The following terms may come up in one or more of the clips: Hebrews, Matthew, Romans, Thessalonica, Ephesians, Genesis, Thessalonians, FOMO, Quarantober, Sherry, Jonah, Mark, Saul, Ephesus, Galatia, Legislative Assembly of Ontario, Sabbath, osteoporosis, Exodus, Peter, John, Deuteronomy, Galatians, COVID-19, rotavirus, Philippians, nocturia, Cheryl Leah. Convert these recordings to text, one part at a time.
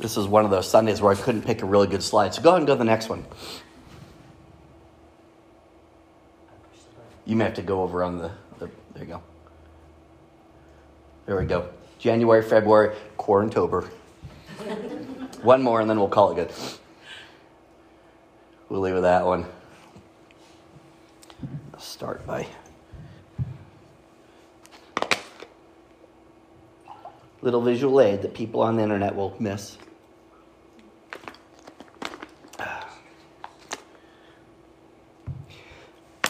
This is one of those Sundays where I couldn't pick a really good slide. So go ahead and go to the next one. You may have to go over on the there you go. There we go. January, February, Quarantober. One more and then we'll call it good. We'll leave with that one. I'll start by little visual aid that people on the internet will miss.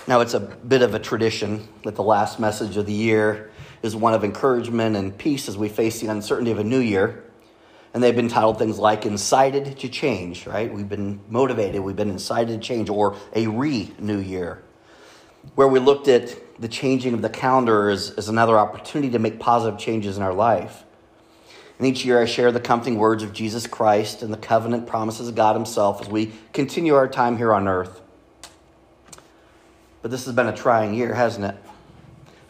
Now, it's a bit of a tradition that the last message of the year is one of encouragement and peace as we face the uncertainty of a new year. And they've been titled things like Incited to Change, right? We've been motivated, we've been incited to change, or a re-new year, where we looked at the changing of the calendar as another opportunity to make positive changes in our life. And each year I share the comforting words of Jesus Christ and the covenant promises of God himself as we continue our time here on earth. But this has been a trying year, hasn't it?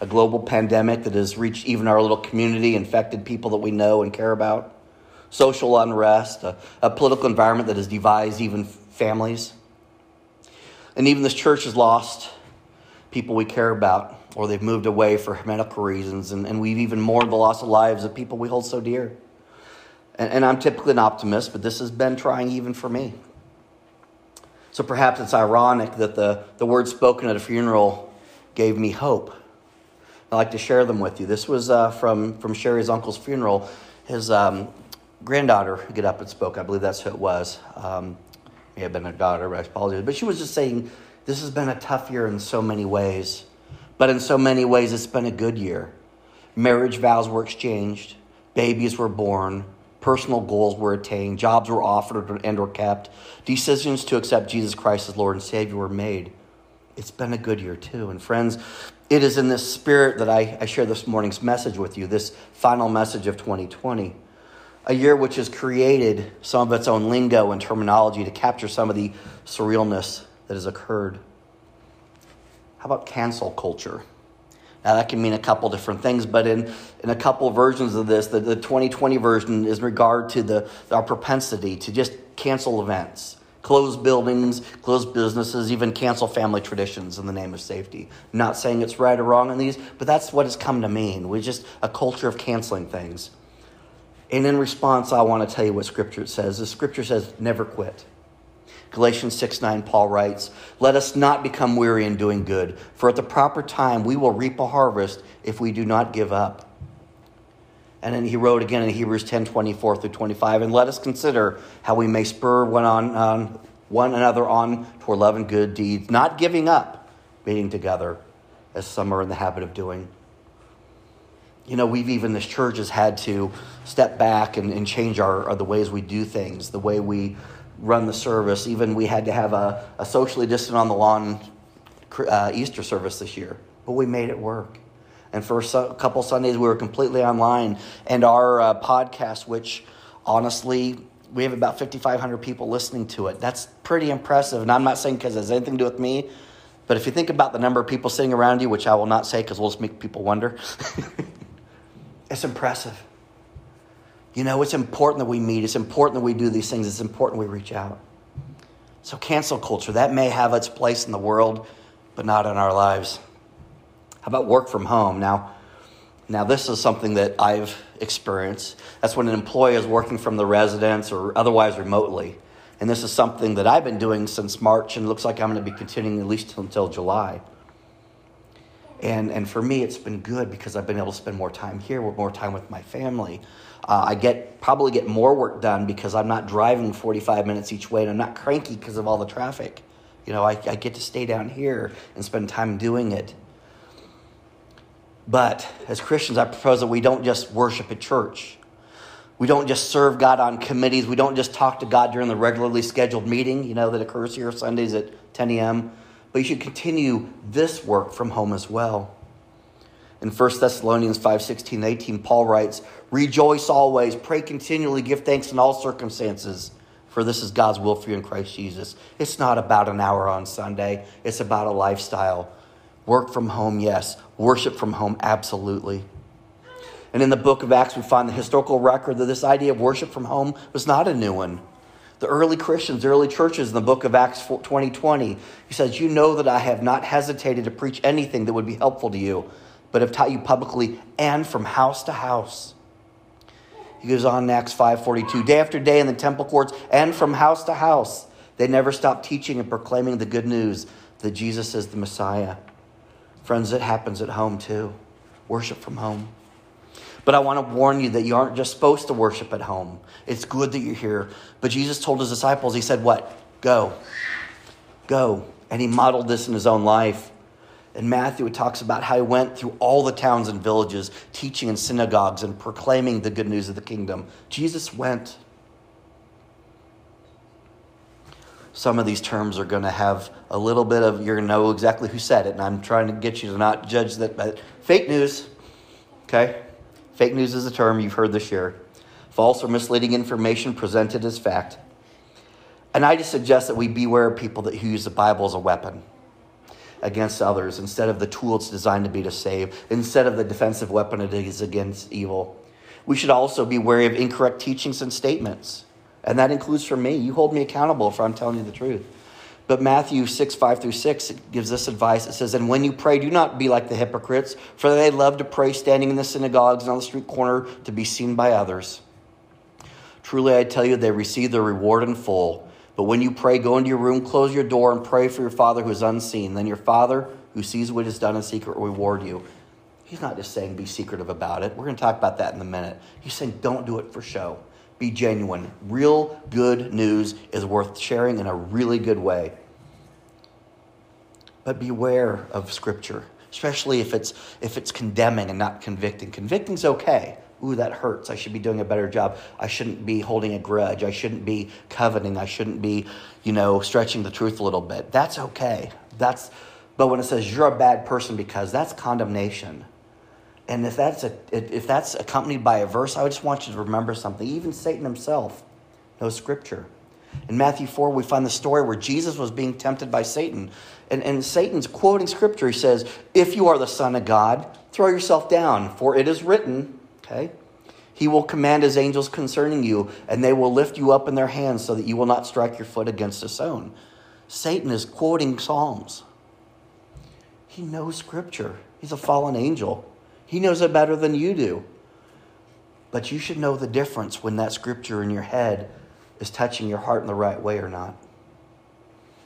A global pandemic that has reached even our little community, infected people that we know and care about. Social unrest, a political environment that has divided even families. And even this church has lost people we care about, or they've moved away for medical reasons, and we've even mourned the loss of lives of people we hold so dear. And I'm typically an optimist, but this has been trying even for me. So perhaps it's ironic that the words spoken at a funeral gave me hope. I'd like to share them with you. This was from Sherry's uncle's funeral. His granddaughter got up and spoke. I believe that's who it was. May have been her daughter, but I apologize. But she was just saying, this has been a tough year in so many ways. But in so many ways, it's been a good year. Marriage vows were exchanged. Babies were born. Personal goals were attained. Jobs were offered and were kept. Decisions to accept Jesus Christ as Lord and Savior were made. It's been a good year too. And friends, it is in this spirit that I share this morning's message with you, this final message of 2020. A year which has created some of its own lingo and terminology to capture some of the surrealness that has occurred. How about cancel culture? Now that can mean a couple different things, but in a couple versions of this, the 2020 version is in regard to our propensity to just cancel events, close buildings, close businesses, even cancel family traditions in the name of safety. I'm not saying it's right or wrong in these, but that's what it's come to mean. We're just a culture of canceling things. And in response, I want to tell you what Scripture says. The Scripture says, never quit. Galatians 6:9, Paul writes, "Let us not become weary in doing good, for at the proper time we will reap a harvest if we do not give up." And then he wrote again in Hebrews 10:24 through 25, "And let us consider how we may spur one another on toward love and good deeds, not giving up, meeting together, as some are in the habit of doing." You know, this church has had to step back and change the ways we do things, the way we run the service. Even we had to have a socially distant on the lawn Easter service this year, but we made it work. And for a couple Sundays, we were completely online. And our podcast, which honestly, we have about 5,500 people listening to it. That's pretty impressive. And I'm not saying because it has anything to do with me, but if you think about the number of people sitting around you, which I will not say because we'll just make people wonder, it's impressive. You know, it's important that we meet. It's important that we do these things. It's important we reach out. So cancel culture, that may have its place in the world, but not in our lives. How about work from home? Now this is something that I've experienced. That's when an employee is working from the residence or otherwise remotely. And this is something that I've been doing since March and looks like I'm going to be continuing at least until July. And for me, it's been good because I've been able to spend more time here, more time with my family. I probably get more work done because I'm not driving 45 minutes each way and I'm not cranky because of all the traffic. You know, I get to stay down here and spend time doing it. But as Christians, I propose that we don't just worship at church. We don't just serve God on committees. We don't just talk to God during the regularly scheduled meeting, you know, that occurs here Sundays at 10 a.m., but you should continue this work from home as well. In 1 Thessalonians 5:16-18, Paul writes, "Rejoice always, pray continually, give thanks in all circumstances, for this is God's will for you in Christ Jesus." It's not about an hour on Sunday. It's about a lifestyle. Work from home, yes. Worship from home, absolutely. And in the book of Acts, we find the historical record that this idea of worship from home was not a new one. The early Christians, the early churches in the book of Acts 20:20, he says, "You know that I have not hesitated to preach anything that would be helpful to you, but have taught you publicly and from house to house." He goes on in Acts 5:42, "Day after day in the temple courts and from house to house, they never stopped teaching and proclaiming the good news that Jesus is the Messiah." Friends, it happens at home too. Worship from home. But I want to warn you that you aren't just supposed to worship at home. It's good that you're here. But Jesus told his disciples, he said what? Go. Go. And he modeled this in his own life. In Matthew, it talks about how he went through all the towns and villages, teaching in synagogues and proclaiming the good news of the kingdom. Jesus went. Some of these terms are going to have a little bit of, you're going to know exactly who said it. And I'm trying to get you to not judge that. But fake news, okay? Fake news is a term you've heard this year. False or misleading information presented as fact. And I just suggest that we beware of people who use the Bible as a weapon against others instead of the tool it's designed to be to save, instead of the defensive weapon it is against evil. We should also be wary of incorrect teachings and statements. And that includes for me. You hold me accountable if I'm telling you the truth. But Matthew 6:5-6 gives this advice. It says, "And when you pray, do not be like the hypocrites, for they love to pray standing in the synagogues and on the street corner to be seen by others. Truly, I tell you, they receive their reward in full. But when you pray, go into your room, close your door, and pray for your Father who is unseen. Then your Father who sees what is done in secret will reward you." He's not just saying be secretive about it. We're going to talk about that in a minute. He's saying don't do it for show. Be genuine. Real good news is worth sharing in a really good way. But beware of Scripture, especially if it's condemning and not convicting. Convicting's okay. Ooh, that hurts. I should be doing a better job. I shouldn't be holding a grudge. I shouldn't be coveting. I shouldn't be, stretching the truth a little bit. That's okay. But when it says you're a bad person because, that's condemnation. And if that's accompanied by a verse, I just want you to remember something. Even Satan himself knows Scripture. In Matthew 4, we find the story where Jesus was being tempted by Satan. And Satan's quoting Scripture. He says, "If you are the Son of God, throw yourself down, for it is written," okay? "He will command his angels concerning you, and they will lift you up in their hands so that you will not strike your foot against a stone." Satan is quoting Psalms. He knows Scripture. He's a fallen angel. He knows it better than you do. But you should know the difference when that Scripture in your head is touching your heart in the right way or not.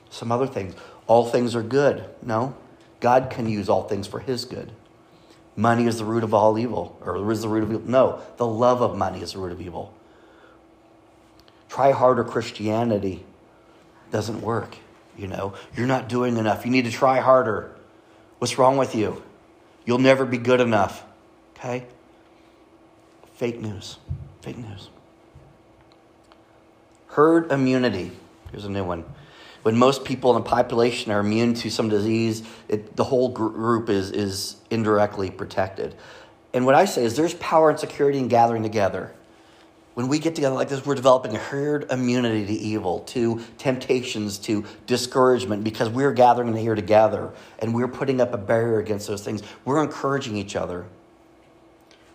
Some other things. All things are good. No, God can use all things for his good. Money is the root of all evil. Or is the root of evil. No, the love of money is the root of evil. Try harder Christianity doesn't work. You're not doing enough. You need to try harder. What's wrong with you? You'll never be good enough, okay? Fake news. Herd immunity. Here's a new one. When most people in a population are immune to some disease, the whole group is indirectly protected. And what I say is there's power and security in gathering together. When we get together like this, we're developing a herd immunity to evil, to temptations, to discouragement, because we're gathering here together, and we're putting up a barrier against those things. We're encouraging each other.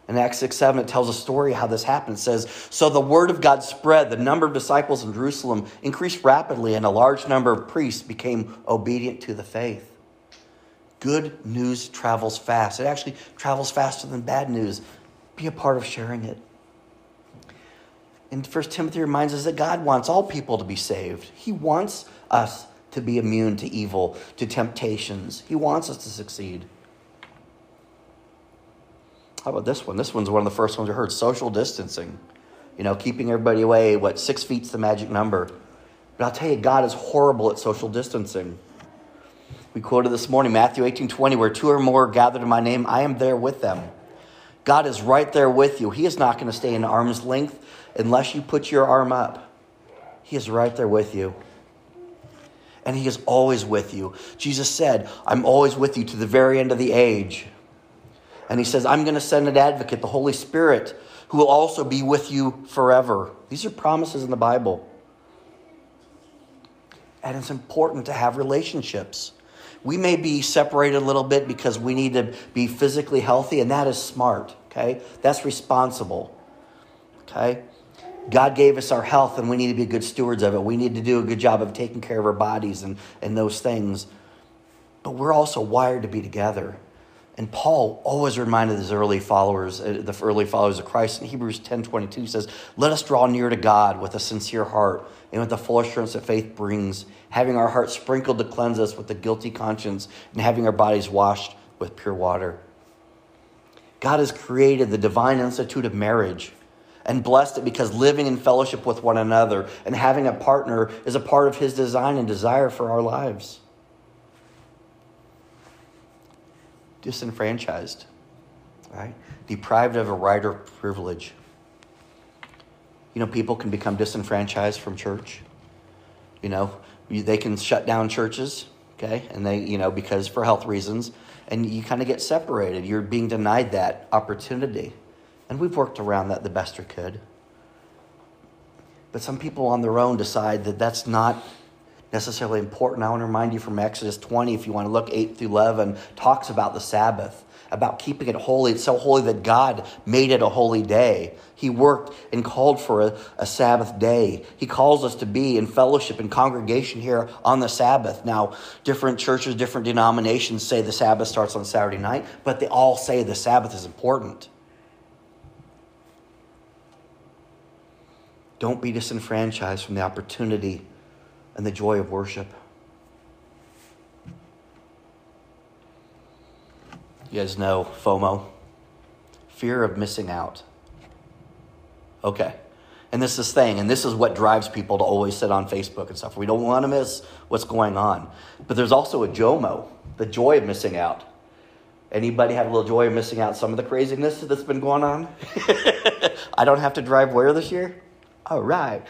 In Acts 6:7, it tells a story how this happened. It says, "So the word of God spread. The number of disciples in Jerusalem increased rapidly, and a large number of priests became obedient to the faith." Good news travels fast. It actually travels faster than bad news. Be a part of sharing it. And 1 Timothy reminds us that God wants all people to be saved. He wants us to be immune to evil, to temptations. He wants us to succeed. How about this one? This one's one of the first ones I heard. Social distancing. Keeping everybody away. 6 feet's the magic number. But I'll tell you, God is horrible at social distancing. We quoted this morning, Matthew 18:20, "Where two or more are gathered in my name, I am there with them." God is right there with you. He is not going to stay in arm's length unless you put your arm up. He is right there with you. And he is always with you. Jesus said, "I'm always with you to the very end of the age." And he says, "I'm going to send an advocate, the Holy Spirit, who will also be with you forever." These are promises in the Bible. And it's important to have relationships. We may be separated a little bit because we need to be physically healthy, and that is smart. okay? That's responsible, okay? God gave us our health, and we need to be good stewards of it. We need to do a good job of taking care of our bodies and those things. But we're also wired to be together. And Paul always reminded his early followers, of Christ, in Hebrews 10:22 says, "Let us draw near to God with a sincere heart and with the full assurance that faith brings, having our hearts sprinkled to cleanse us with a guilty conscience and having our bodies washed with pure water." God has created the divine institute of marriage and blessed it because living in fellowship with one another and having a partner is a part of his design and desire for our lives. Disenfranchised, right? Deprived of a right or privilege. You know, people can become disenfranchised from church. You know, they can shut down churches, okay? And they, you know, because for health reasons, and you kind of get separated. You're being denied that opportunity. And we've worked around that the best we could. But some people on their own decide that that's not necessarily important. I want to remind you from Exodus 20, if you want to look, 8 through 11, talks about the Sabbath, about keeping it holy. It's so holy that God made it a holy day. He worked and called for a Sabbath day. He calls us to be in fellowship and congregation here on the Sabbath. Now, different churches, different denominations say the Sabbath starts on Saturday night, but they all say the Sabbath is important. Don't be disenfranchised from the opportunity and the joy of worship. You guys know FOMO, fear of missing out. Okay, and this is thing, and this is what drives people to always sit on Facebook and stuff. We don't want to miss what's going on. But there's also a JOMO, the joy of missing out. Anybody have a little joy of missing out some of the craziness that's been going on? I don't have to drive where this year? All right.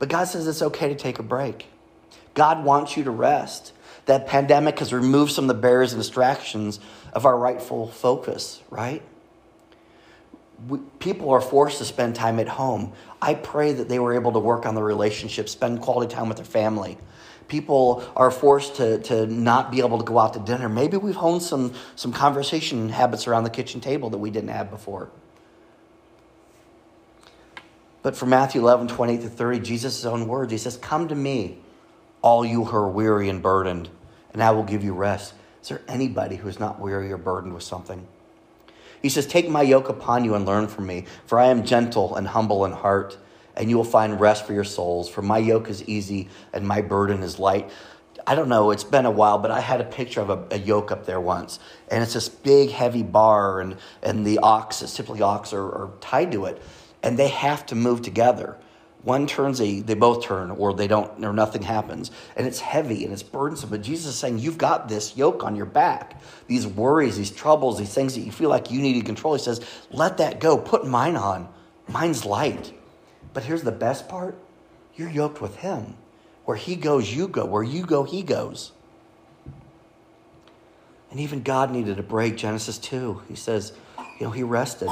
But God says it's okay to take a break. God wants you to rest. That pandemic has removed some of the barriers and distractions of our rightful focus, right? People are forced to spend time at home. I pray that they were able to work on the relationship, spend quality time with their family. People are forced to not be able to go out to dinner. Maybe we've honed some conversation habits around the kitchen table that we didn't have before. But from Matthew 11:28-30, Jesus' own words, he says, "Come to me, all you who are weary and burdened, and I will give you rest." Is there anybody who is not weary or burdened with something? He says, "Take my yoke upon you and learn from me, for I am gentle and humble in heart, and you will find rest for your souls. For my yoke is easy and my burden is light." I don't know, it's been a while, but I had a picture of a yoke up there once. And it's this big, heavy bar, and the ox, it's typically ox, are tied to it. And they have to move together. One turns, they both turn, or they don't, or nothing happens. And it's heavy and it's burdensome. But Jesus is saying, you've got this yoke on your back, these worries, these troubles, these things that you feel like you need to control. He says, let that go. Put mine on. Mine's light. But here's the best part. You're yoked with him. Where he goes, you go. Where you go, he goes. And even God needed a break. Genesis 2, he says, you know, he rested.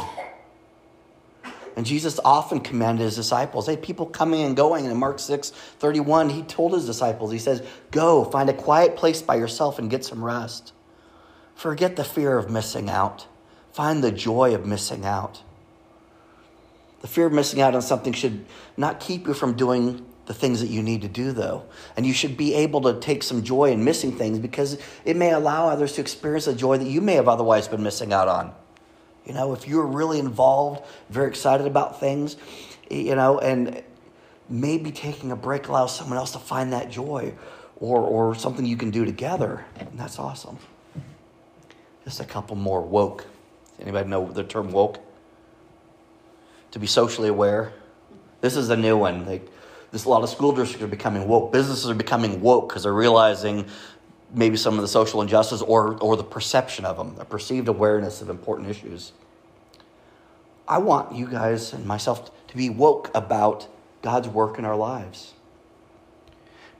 And Jesus often commanded his disciples, hey, people coming and going. And in Mark 6:31, he told his disciples, he says, go, find a quiet place by yourself and get some rest. Forget the fear of missing out. Find the joy of missing out. The fear of missing out on something should not keep you from doing the things that you need to do, though. And you should be able to take some joy in missing things because it may allow others to experience the joy that you may have otherwise been missing out on. You know, if you're really involved, very excited about things, you know, and maybe taking a break allows someone else to find that joy or something you can do together. And that's awesome. Just a couple more woke. Anybody know the term woke? To be socially aware. This is a new one. There's a lot of school districts are becoming woke. Businesses are becoming woke because they're realizing maybe some of the social injustice or the perception of them, the perceived awareness of important issues. I want you guys and myself to be woke about God's work in our lives.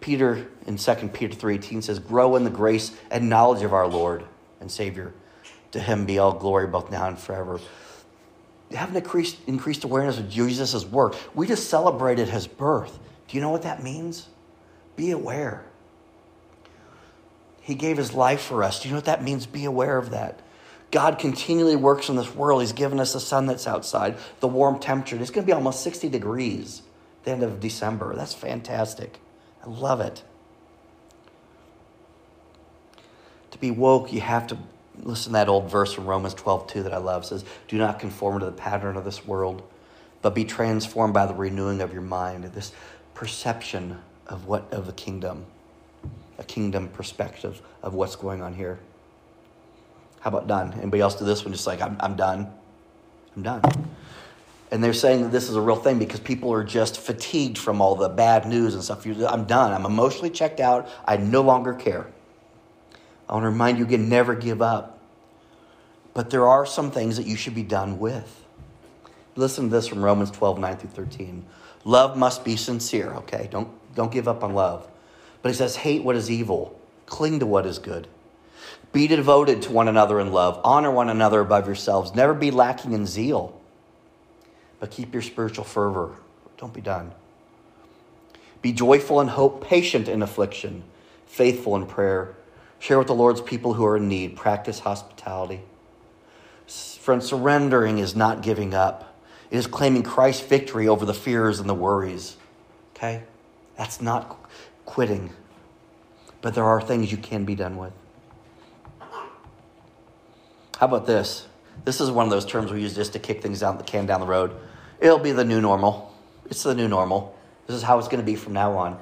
Peter in 2 Peter 3:18 says, grow in the grace and knowledge of our Lord and Savior. To him be all glory both now and forever. Having increased awareness of Jesus' work. We just celebrated his birth. Do you know what that means? Be aware. He gave his life for us. Do you know what that means? Be aware of that. God continually works in this world. He's given us the sun that's outside, the warm temperature. It's going to be almost 60 degrees at the end of December. That's fantastic. I love it. To be woke, you have to listen to that old verse from Romans 12:2 that I love. It says, do not conform to the pattern of this world, but be transformed by the renewing of your mind. This perception of a kingdom perspective of what's going on here. How about done? Anybody else do this one? Just like, I'm done. I'm done. And they're saying that this is a real thing because people are just fatigued from all the bad news and stuff. I'm done. I'm emotionally checked out. I no longer care. I want to remind you again, never give up. But there are some things that you should be done with. Listen to this from Romans 12:9-13. Love must be sincere, okay? Don't give up on love. But he says, hate what is evil. Cling to what is good. Be devoted to one another in love. Honor one another above yourselves. Never be lacking in zeal. But keep your spiritual fervor. Don't be done. Be joyful in hope, patient in affliction, faithful in prayer. Share with the Lord's people who are in need. Practice hospitality. Friends, surrendering is not giving up. It is claiming Christ's victory over the fears and the worries. Okay? That's not quitting. But there are things you can be done with. How about this? This is one of those terms we use just to kick things down the road. It'll be the new normal. It's the new normal. This is how it's going to be from now on.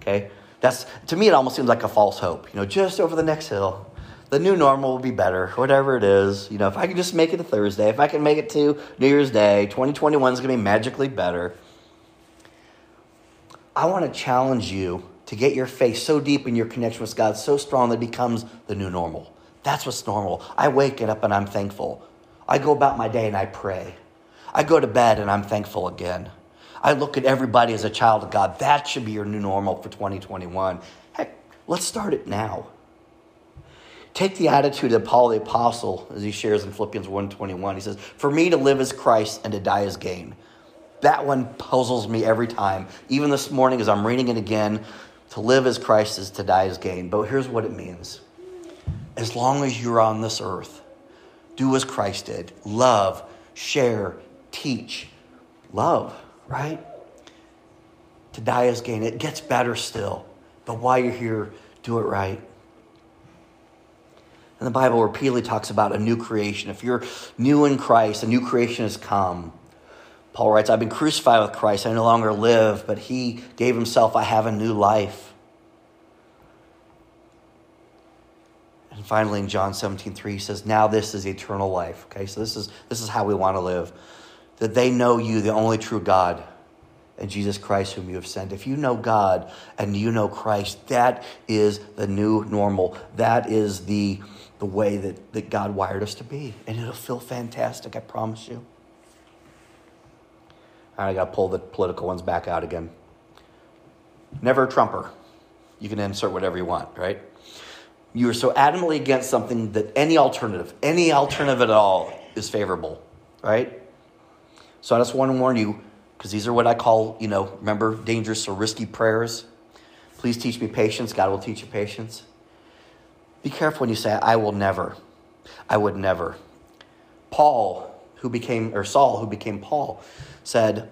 Okay? That's, to me, it almost seems like a false hope. You know, just over the next hill. The new normal will be better, whatever it is. You know, if I can just make it to Thursday, if I can make it to New Year's Day, 2021 is going to be magically better. I want to challenge you to get your faith so deep in your connection with God, so strong that it becomes the new normal. That's what's normal. I wake up and I'm thankful. I go about my day and I pray. I go to bed and I'm thankful again. I look at everybody as a child of God. That should be your new normal for 2021. Heck, let's start it now. Take the attitude of Paul the Apostle as he shares in Philippians 1:21. He says, for me to live is Christ and to die is gain. That one puzzles me every time. Even this morning as I'm reading it again, to live is Christ is to die is gain. But here's what it means. As long as you're on this earth, do as Christ did. Love, share, teach. Love, right? To die is gain. It gets better still. But while you're here, do it right. And the Bible repeatedly talks about a new creation. If you're new in Christ, a new creation has come. Paul writes, I've been crucified with Christ. I no longer live, but he gave himself. I have a new life. And finally, in John 17:3, he says, now this is eternal life. Okay, so this is how we want to live. That they know you, the only true God, and Jesus Christ whom you have sent. If you know God and you know Christ, that is the new normal. That is the way that God wired us to be. And it'll feel fantastic, I promise you. All right, I got to pull the political ones back out again. Never a Trumper. You can insert whatever you want, right? You are so adamantly against something that any alternative at all is favorable, right? So I just want to warn you, because these are what I call, remember, dangerous or risky prayers. Please teach me patience. God will teach you patience. Be careful when you say, I will never. I would never. Saul, who became Paul, said,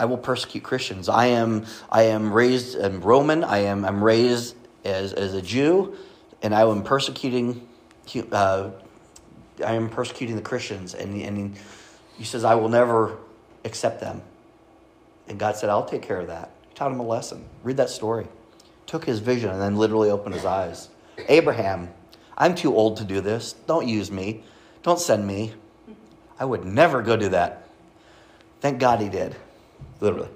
I will persecute Christians. I am raised in Roman. I'm raised as a Jew, and I am persecuting the Christians. And he says, I will never accept them. And God said, I'll take care of that. He taught him a lesson. Read that story. Took his vision and then literally opened his eyes. Abraham, I'm too old to do this. Don't use me. Don't send me. I would never go do that. Thank God he did. Literally.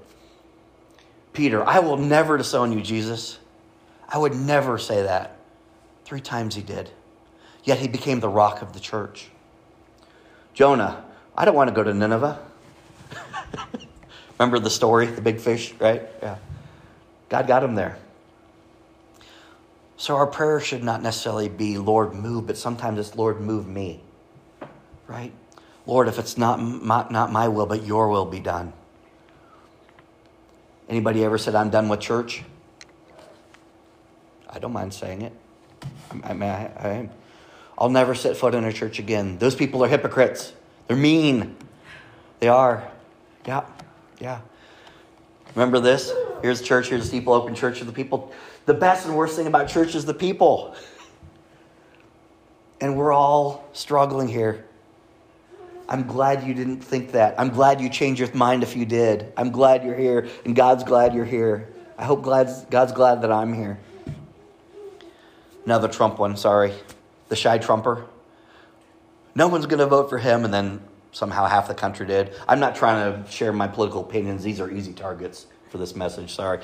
Peter, I will never disown you, Jesus. I would never say that. 3 times he did. Yet he became the rock of the church. Jonah, I don't want to go to Nineveh. Remember the story, the big fish, right? Yeah. God got him there. So our prayer should not necessarily be, Lord, move, but sometimes it's, Lord, move me, right? Lord, if it's not my will, but your will be done. Anybody ever said, I'm done with church? I don't mind saying it. I am. I'll never set foot in a church again. Those people are hypocrites. They're mean. They are. Yeah. Remember this? Here's church. Here's the people. Open church for the people. The best and worst thing about church is the people. And we're all struggling here. I'm glad you didn't think that. I'm glad you changed your mind if you did. I'm glad you're here, and God's glad you're here. I hope God's glad that I'm here. Another Trump one, sorry. The shy Trumper. No one's going to vote for him, and then somehow half the country did. I'm not trying to share my political opinions. These are easy targets for this message, sorry.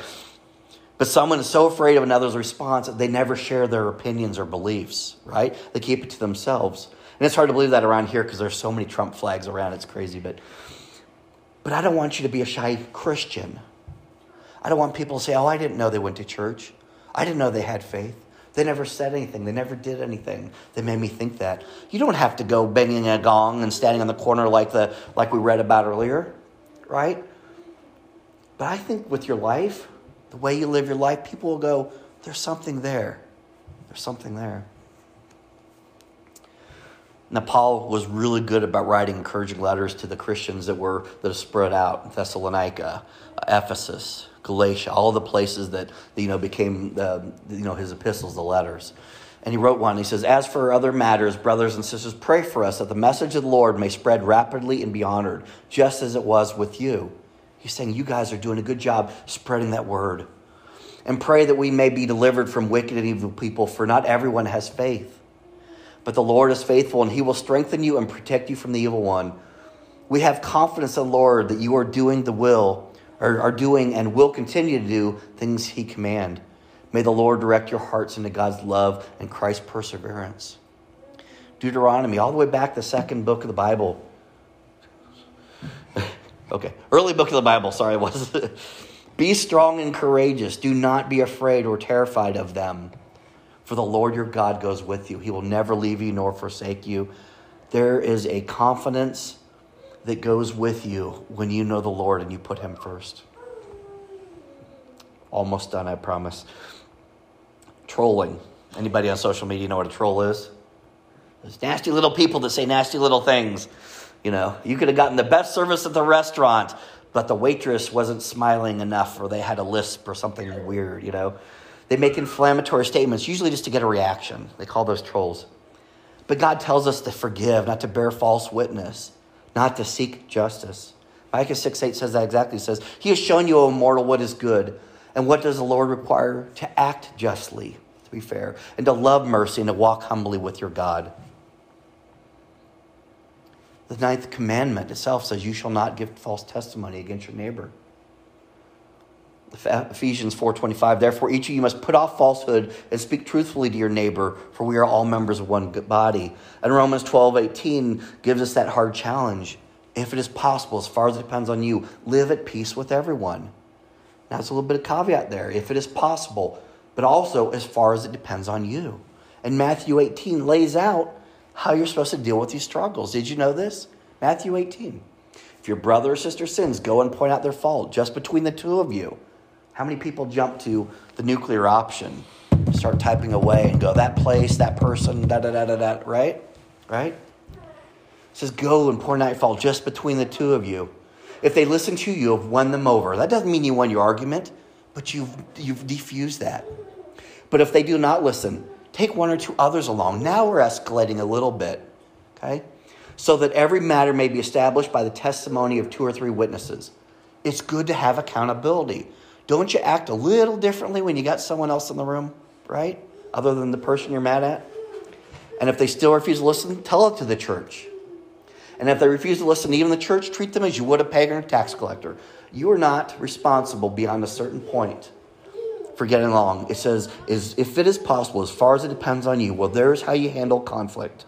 But someone is so afraid of another's response that they never share their opinions or beliefs, right? They keep it to themselves. And it's hard to believe that around here because there's so many Trump flags around. It's crazy, but I don't want you to be a shy Christian. I don't want people to say, oh, I didn't know they went to church. I didn't know they had faith. They never said anything. They never did anything. They made me think that. You don't have to go banging a gong and standing on the corner like we read about earlier, right? But I think with your life, the way you live your life, people will go, there's something there. There's something there. Now, Paul was really good about writing encouraging letters to the Christians that are spread out in Thessalonica, Ephesus, Galatia, all the places that, became, his epistles, the letters. And he wrote one. He says, as for other matters, brothers and sisters, pray for us that the message of the Lord may spread rapidly and be honored, just as it was with you. He's saying you guys are doing a good job spreading that word. And pray that we may be delivered from wicked and evil people, for not everyone has faith. But the Lord is faithful, and he will strengthen you and protect you from the evil one. We have confidence in the Lord that you are doing the will, or are doing and will continue to do things he commands. May the Lord direct your hearts into God's love and Christ's perseverance. Deuteronomy, all the way back, the second book of the Bible. Okay, early book of the Bible, sorry, was be strong and courageous. Do not be afraid or terrified of them. For the Lord your God goes with you. He will never leave you nor forsake you. There is a confidence that goes with you when you know the Lord and you put him first. Almost done, I promise. Trolling. Anybody on social media know what a troll is? Those nasty little people that say nasty little things. You could have gotten the best service at the restaurant, but the waitress wasn't smiling enough, or they had a lisp or something weird, They make inflammatory statements, usually just to get a reaction. They call those trolls. But God tells us to forgive, not to bear false witness, not to seek justice. Micah 6:8 says that exactly. It says, he has shown you, O mortal, what is good. And what does the Lord require? To act justly, to be fair, and to love mercy, and to walk humbly with your God. The ninth commandment itself says, you shall not give false testimony against your neighbor. Ephesians 4:25, therefore each of you must put off falsehood and speak truthfully to your neighbor, for we are all members of one body. And Romans 12:18 gives us that hard challenge. If it is possible, as far as it depends on you, live at peace with everyone. Now, there's a little bit of caveat there. If it is possible, but also as far as it depends on you. And Matthew 18 lays out how you're supposed to deal with these struggles. Did you know this? Matthew 18. If your brother or sister sins, go and point out their fault just between the two of you. How many people jump to the nuclear option, start typing away and go, that place, that person, da-da-da-da-da, right? It says, go and point out your fault just between the two of you. If they listen to you, have won them over. That doesn't mean you won your argument, but you've defused that. But if they do not listen, take one or two others along. Now we're escalating a little bit, okay? So that every matter may be established by the testimony of two or three witnesses. It's good to have accountability. Don't you act a little differently when you got someone else in the room, right? Other than the person you're mad at. And if they still refuse to listen, tell it to the church. And if they refuse to listen to even the church, treat them as you would a pagan or tax collector. You are not responsible beyond a certain point for getting along. It says, if it is possible, as far as it depends on you, well, there's how you handle conflict.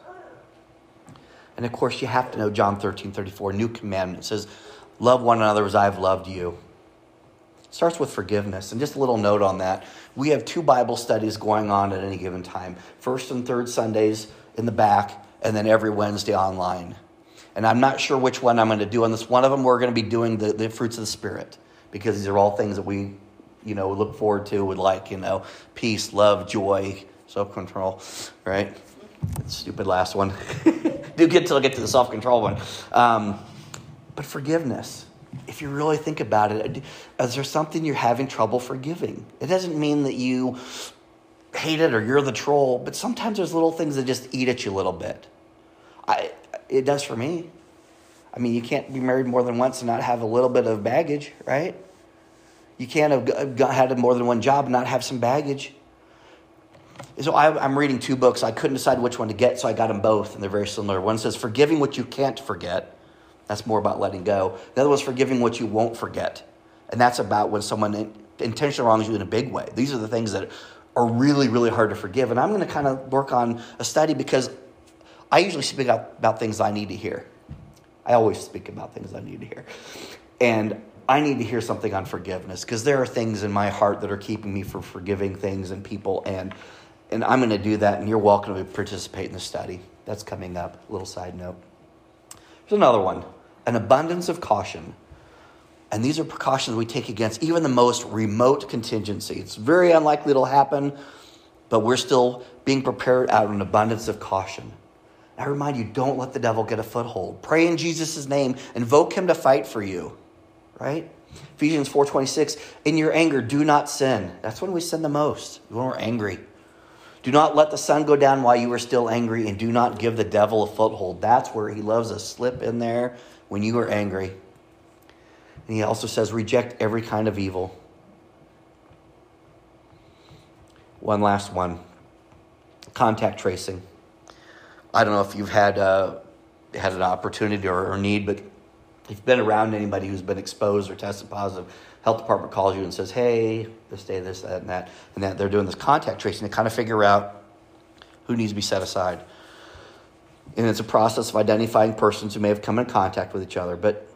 And of course, you have to know John 13:34, new commandment. It says, love one another as I have loved you. It starts with forgiveness. And just a little note on that. We have two Bible studies going on at any given time. First and third Sundays in the back, and then every Wednesday online. And I'm not sure which one I'm going to do on this. One of them, we're going to be doing the fruits of the Spirit, because these are all things that we look forward to, would like, peace, love, joy, self-control, right? Stupid last one. I'll get to the self-control one. But forgiveness. If you really think about it, is there something you're having trouble forgiving? It doesn't mean that you hate it or you're the troll, but sometimes there's little things that just eat at you a little bit. It does for me. I mean, you can't be married more than once and not have a little bit of baggage, right? You can't have had more than one job and not have some baggage. So I'm reading two books. I couldn't decide which one to get, so I got them both, and they're very similar. One says, Forgiving What You Can't Forget. That's more about letting go. The other was Forgiving What You Won't Forget. And that's about when someone intentionally wrongs you in a big way. These are the things that are really, really hard to forgive. And I'm going to kind of work on a study because I usually speak about things I need to hear. I always speak about things I need to hear. And I need to hear something on forgiveness because there are things in my heart that are keeping me from forgiving things and people. And I'm going to do that, and you're welcome to participate in the study. That's coming up. Little side note. Here's another one. An abundance of caution. And these are precautions we take against even the most remote contingency. It's very unlikely it'll happen, but we're still being prepared out of an abundance of caution. I remind you, don't let the devil get a foothold. Pray in Jesus' name. Invoke him to fight for you. Right? Ephesians 4:26. In your anger, do not sin. That's when we sin the most, when we're angry. Do not let the sun go down while you are still angry, and do not give the devil a foothold. That's where he loves a slip in there when you are angry. And he also says, reject every kind of evil. One last one. Contact tracing. I don't know if you've had an opportunity or need, but if you've been around anybody who's been exposed or tested positive, health department calls you and says, hey, this day, this, that, and that, and that. They're doing this contact tracing to kind of figure out who needs to be set aside. And it's a process of identifying persons who may have come in contact with each other. But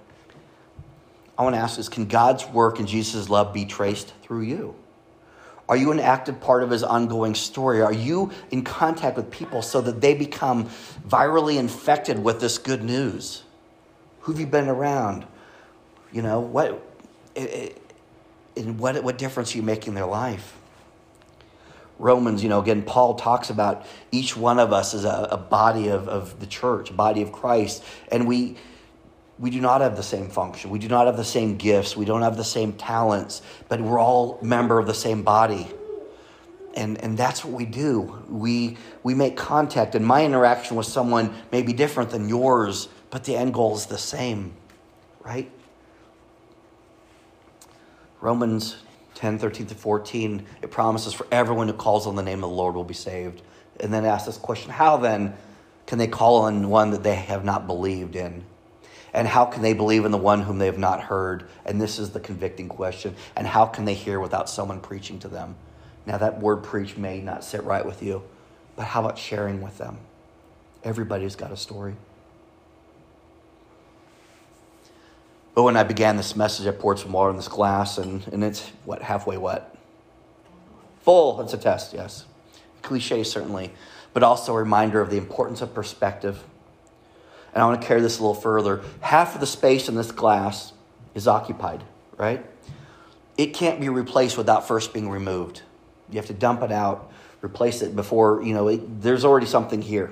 I want to ask this, can God's work and Jesus' love be traced through you? Are you an active part of his ongoing story? Are you in contact with people so that they become virally infected with this good news? Who have you been around? You know, what difference are you making in their life? Romans, you know, again, Paul talks about each one of us as a body of the church, a body of Christ. And we do not have the same function. We do not have the same gifts. We don't have the same talents, but we're all member of the same body. And that's what we do. We make contact, and my interaction with someone may be different than yours, but the end goal is the same, right? Romans 10:13-14, it promises for everyone who calls on the name of the Lord will be saved. And then asks this question, how then can they call on one that they have not believed in? And how can they believe in the one whom they have not heard? And this is the convicting question. And how can they hear without someone preaching to them? Now that word preach may not sit right with you, but how about sharing with them? Everybody's got a story. But when I began this message, I poured some water in this glass, and it's, halfway wet? Full. That's a test, yes. Cliche, certainly, but also a reminder of the importance of perspective. And I want to carry this a little further. Half of the space in this glass is occupied, right? It can't be replaced without first being removed. You have to dump it out, replace it before, you know, there's already something here.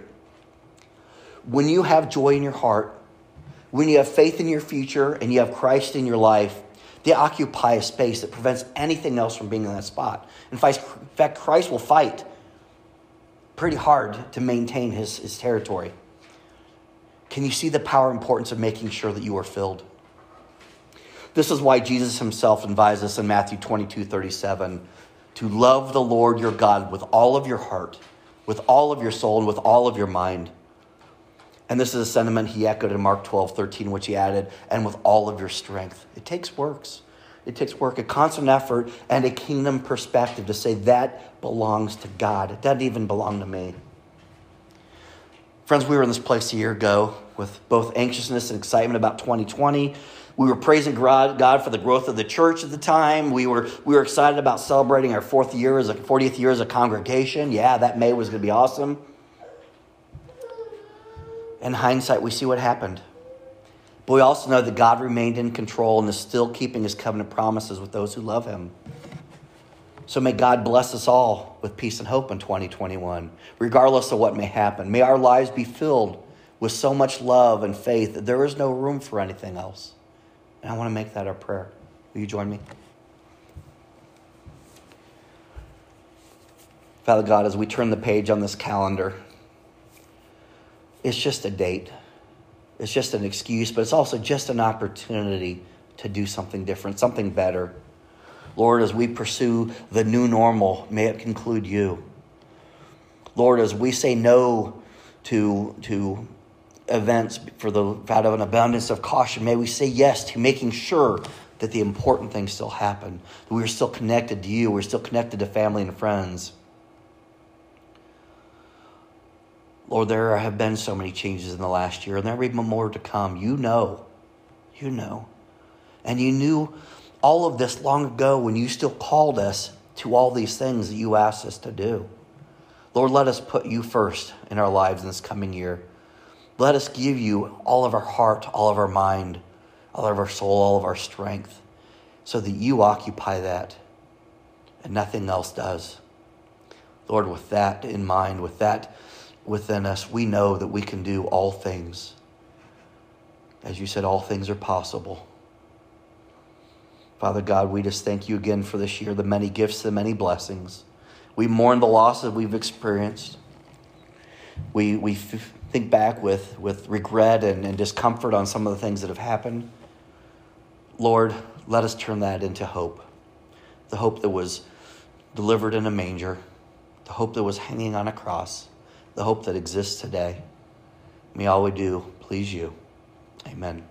When you have joy in your heart, when you have faith in your future and you have Christ in your life, they occupy a space that prevents anything else from being in that spot. In fact, Christ will fight pretty hard to maintain his territory. Can you see the power and importance of making sure that you are filled? This is why Jesus himself advises us in Matthew 22:37 to love the Lord your God with all of your heart, with all of your soul, and with all of your mind. And this is a sentiment he echoed in Mark 12:13, which he added, and with all of your strength. It takes works. It takes work, a constant effort, and a kingdom perspective to say that belongs to God. It doesn't even belong to me. Friends, we were in this place a year ago with both anxiousness and excitement about 2020. We were praising God for the growth of the church at the time. We were excited about celebrating our 40th year as a congregation. Yeah, that May was going to be awesome. In hindsight, we see what happened. But we also know that God remained in control and is still keeping his covenant promises with those who love him. So may God bless us all with peace and hope in 2021, regardless of what may happen. May our lives be filled with so much love and faith that there is no room for anything else. And I want to make that our prayer. Will you join me? Father God, as we turn the page on this calendar, it's just a date. It's just an excuse, but it's also just an opportunity to do something different, something better. Lord, as we pursue the new normal, may it conclude you. Lord, as we say no to events out of an abundance of caution, may we say yes to making sure that the important things still happen, that we are still connected to you, we're still connected to family and friends. Lord, there have been so many changes in the last year, and there will be more to come. You know. And you knew all of this long ago when you still called us to all these things that you asked us to do. Lord, let us put you first in our lives in this coming year. Let us give you all of our heart, all of our mind, all of our soul, all of our strength, so that you occupy that and nothing else does. Lord, with that in mind, with that within us, we know that we can do all things. As you said, all things are possible. Father God, we just thank you again for this year, the many gifts, the many blessings. We mourn the losses we've experienced. We think back with regret and discomfort on some of the things that have happened. Lord, let us turn that into hope. The hope that was delivered in a manger. The hope that was hanging on a cross. The hope that exists today. May all we do please you. Amen.